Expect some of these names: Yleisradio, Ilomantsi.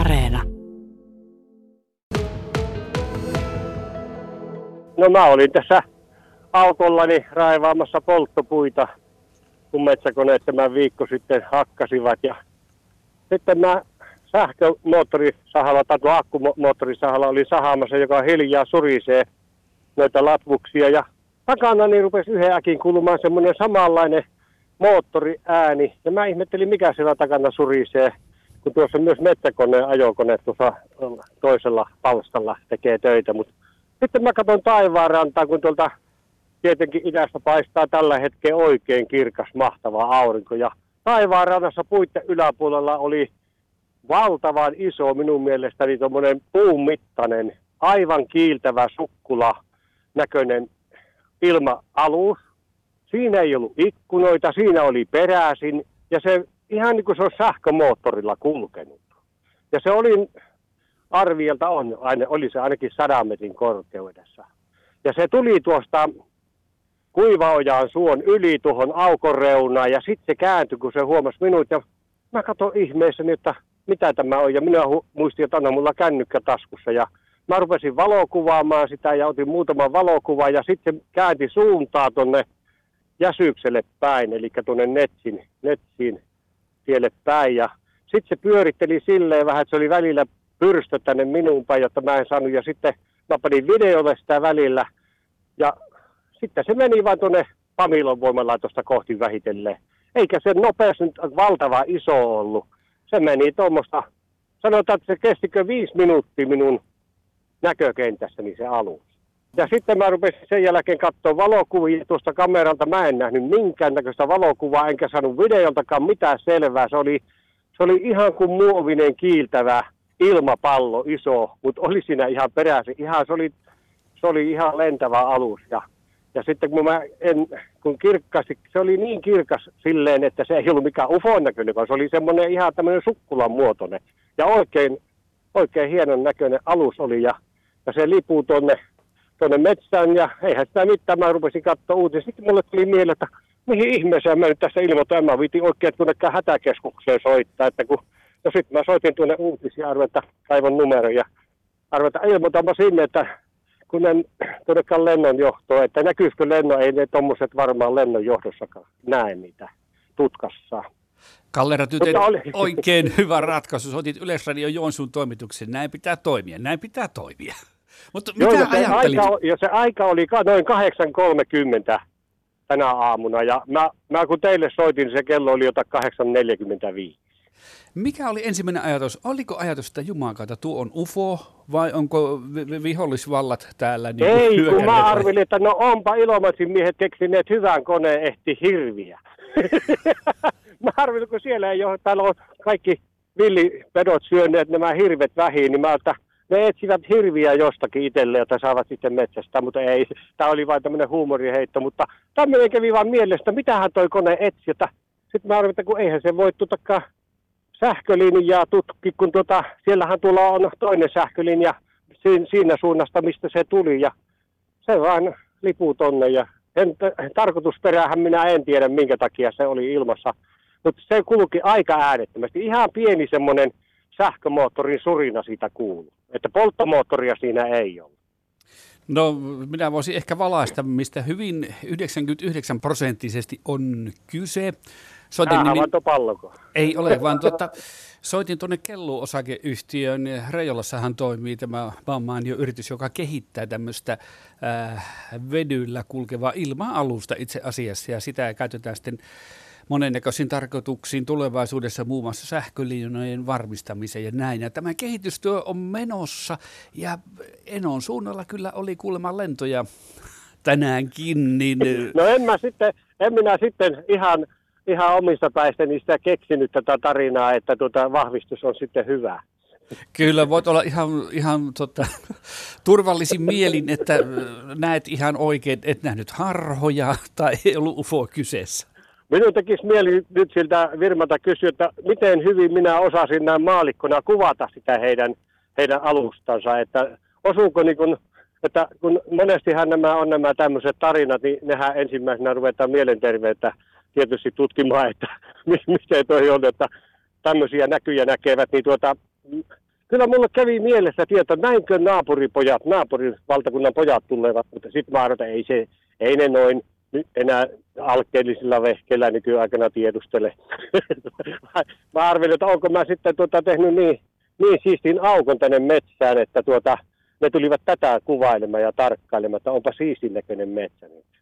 Areena. No mä olin tässä autollani raivaamassa polttopuita, kun metsäkoneet tämän viikko sitten hakkasivat. Ja sitten mä sähkömoottorisahalla tai akkumoottorisahalla olin sahaamassa, joka hiljaa surisee noita latvuksia. Ja takana niin rupesi yhden äkin kuulumaan semmoinen samanlainen moottoriääni. Ja mä ihmettelin, mikä siellä takana surisee, kun tuossa myös metsäkoneen ajokone tuossa toisella palstalla tekee töitä. Mut sitten mä katson taivaan rantaa, kun tuolta tietenkin idästä paistaa tällä hetkellä oikein kirkas, mahtava aurinko. Ja taivaan rannassa puitten yläpuolella oli valtavan iso, minun mielestäni tuommoinen puun mittainen, aivan kiiltävä sukkula näköinen ilma-alus. Siinä ei ollut ikkunoita, siinä oli peräisin ja se ihan niin kuin se olisi sähkömoottorilla kulkenut. Ja se oli arviolta, oli se ainakin 100 metrin korkeudessa. Ja se tuli tuosta Kuivaojan suon yli tuohon aukon reunaan ja sitten se kääntyi, kun se huomasi minut. Ja mä katsoin ihmeessäni, että mitä tämä on. Ja minä muistin, että on mulla kännykkä taskussa. Ja mä rupesin valokuvaamaan sitä ja otin muutaman valokuvan ja sitten käänti suuntaa tuonne Jäsykselle päin, eli tuonne Netsin tielle päin. Ja sitten se pyöritteli silleen vähän, että se oli välillä pyrstö tänne minun päin, jotta mä en saanut. Ja sitten mä panin videolle sitä välillä. Ja sitten se meni vaan tuonne Pamilon voimalaitosta kohti vähitelleen. Eikä se nopeus nyt valtava iso ollut. Se meni tuommoista, sanotaan, että se kestikö 5 minuuttia minun näkökentässäni se alus. Ja sitten mä rupesin sen jälkeen katsoa valokuvia tuosta kameralta. Mä en nähnyt minkäännäköistä valokuvaa, enkä saanut videoltakaan mitään selvää. Se oli ihan kuin muovinen kiiltävä ilmapallo, iso, mutta oli siinä ihan peräisin. Se oli ihan lentävä alus. Ja sitten kun kirkkasti, se oli niin kirkas silleen, että se ei ollut mikään ufon näköinen, vaan se oli semmoinen ihan tämmöinen sukkulan muotoinen. Ja oikein hienon näköinen alus oli ja se lipuu tuonne metsään ja eihän sitä mitään. Mä rupesin katsoa uutisia. Sitten mulle tuli mieleen, että mihin ihmeeseen mä nyt tässä ilmoitan. Mä viitin oikein tuonnekään hätäkeskukseen soittaa. Että no sitten mä soitin tuonne uutisia arvelta aivan numeron ja arvelta ilmoitanpa sinne, että kun en todellakaan lennonjohtoa, että näkyisikö lennon, ei ne tuommoiset varmaan lennonjohdossakaan näe niitä tutkassaan. Kalle Ratyten, oikein hyvä ratkaisu. Otit Yleisradio Joensuun toimituksen. Näin pitää toimia. Mutta mitä ajattelit? Se aika oli noin 8.30 tänä aamuna, ja mä kun teille soitin, se kello oli jotain 8.45. Mikä oli ensimmäinen ajatus? Oliko ajatus, että Jumalan kautta tuo on UFO vai onko vihollisvallat täällä? Niin ei, kun mä arvelin, että no onpa Ilomantsin miehet keksineet hyvän koneen ehti hirviä. Mä arvelin, kun siellä ei ole, täällä on kaikki villipedot syöneet nämä hirvet vähiin, niin mä että ne etsivät hirviä jostakin itselle, jota saavat sitten metsästä, mutta ei. Tämä oli vain tämmöinen huumoriheitto, mutta tämmöinen kävi vaan mielestä, mitähän toi kone etsi. Sitten mä arvelin, että kun eihän se voi tutakaan sähkölinjaa tutki, kun siellähän tuolla on toinen sähkölinja siinä suunnasta, mistä se tuli, ja se vaan lipuu tonne, ja tarkoitusperähän minä en tiedä, minkä takia se oli ilmassa, mutta se kulki aika äänettömästi. Ihan pieni semmoinen sähkömoottorin surina siitä kuului, että polttomoottoria siinä ei ollut. No, minä voisin ehkä valaista, mistä hyvin 99% on kyse. Ei ole, vaan soitin tuonne Kellu-osakeyhtiöön. Reijolassahan toimii tämä maanmaanio yritys, joka kehittää tämmöistä vedyllä kulkevaa ilma-alusta itse asiassa. Ja sitä käytetään sitten monennäköisiin tarkoituksiin tulevaisuudessa, muun muassa sähkölinjojen varmistamiseen ja näin. Ja tämä kehitystyö on menossa ja Enon suunnalla kyllä oli kuulemma lentoja tänäänkin. Niin no en minä sitten ihan omista päistäni sitä keksinyt tätä tarinaa, että vahvistus on sitten hyvä. Kyllä, voit olla ihan turvallisin mielin, että näet ihan oikein, et nähnyt harhoja tai ei ollut UFO kyseessä. Minun tekisi mieli nyt siltä Virmalta kysyä, että miten hyvin minä osasin näin maallikkona kuvata sitä heidän alustansa, että osuuko niin kuin, että kun monestihan nämä tämmöiset tarinat, niin nehän ensimmäisenä ruvetaan mielenterveyttä tietysti tutkimaan, että miten toi on, että tämmöisiä näkyjä näkevät, niin Kyllä mulle kävi mielessä tietää, näinkö naapuripojat, naapurivaltakunnan pojat tulevat, mutta sitten mä arvoin, että ei ne noin enää alkeellisilla vehkeillä nykyaikana tiedustele. Mä arvelin, että onko mä sitten tehnyt niin siistin aukon tänne metsään, että ne tulivat tätä kuvailemaan ja tarkkailemaan, että onpa siistin näköinen metsä.